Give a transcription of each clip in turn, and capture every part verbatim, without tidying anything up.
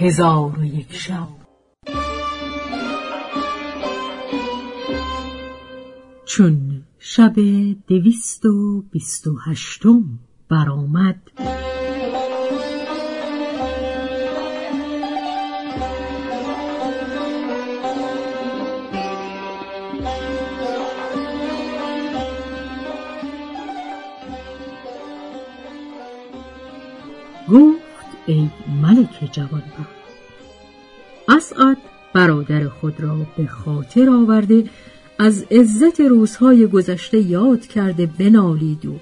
هزار و یک شب. چون شب دویست و بیست و هشتم برآمد، گفت ای ملک جوانبخت، اسعد برادر خود را به خاطر آورده، از عزت روزهای گذشته یاد کرده بنالید و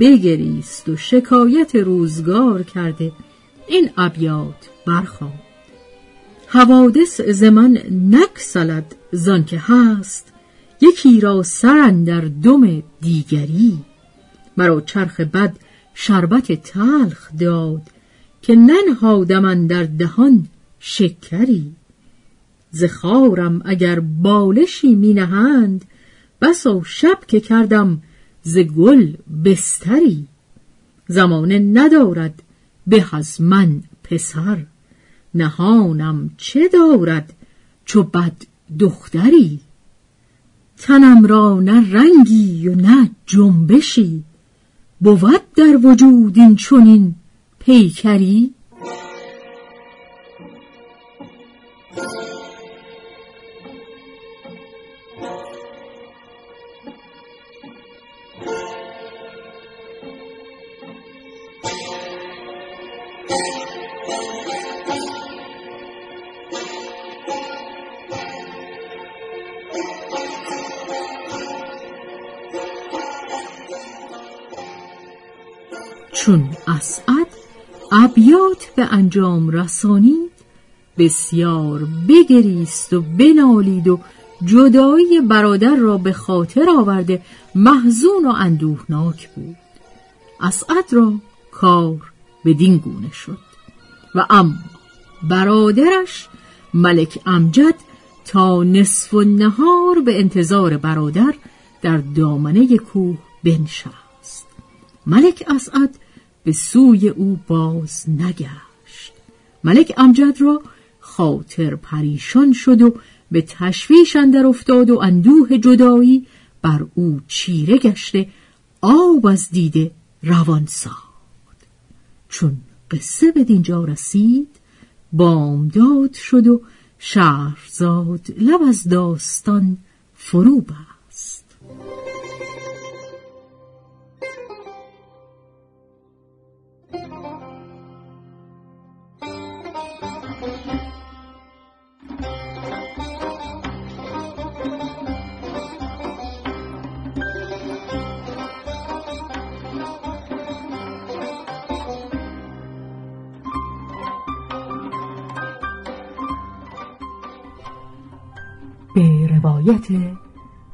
بگریست و شکایت روزگار کرده، این ابیات برخواند: حوادث ز من نگسلد زان که هست، یکی را سر اندر دم دیگری. مرا چرخ بد شربت تلخ داد، که ننهادم اندر دهان شکری. ز خارم اگر بالشی می نهند، بسا شب که کردم ز گل بستری. زمانه ندارد به از من پسر، نهانم چه دارد چو بد دختری. تنم را نه رنگی و نه جنبشی، بود در وجود این چنین پیکری. چون اسعد ابیات به انجام رسانید، بسیار بگریست و بنالید و جدایی برادر را به خاطر آورده، محزون و اندوهناک بود. اسعد را کار بدین گونه شد. و اما برادرش ملک امجد تا نصف النهار به انتظار برادر در دامنه کوه بنشست. ملک اسعد به سوی او باز نگشت. ملک امجد را خاطر پریشان شد و به تشویش اندر افتاد و اندوه جدایی بر او چیره گشته، آب از دیده روان ساد. چون قصه به دینجا رسید، بامداد شد و شهرزاد لب از داستان فرو بست. به روایت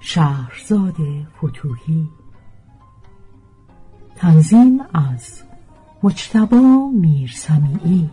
شهرزاد فتوحی، تنظیم از مجتبی میرسمیعی.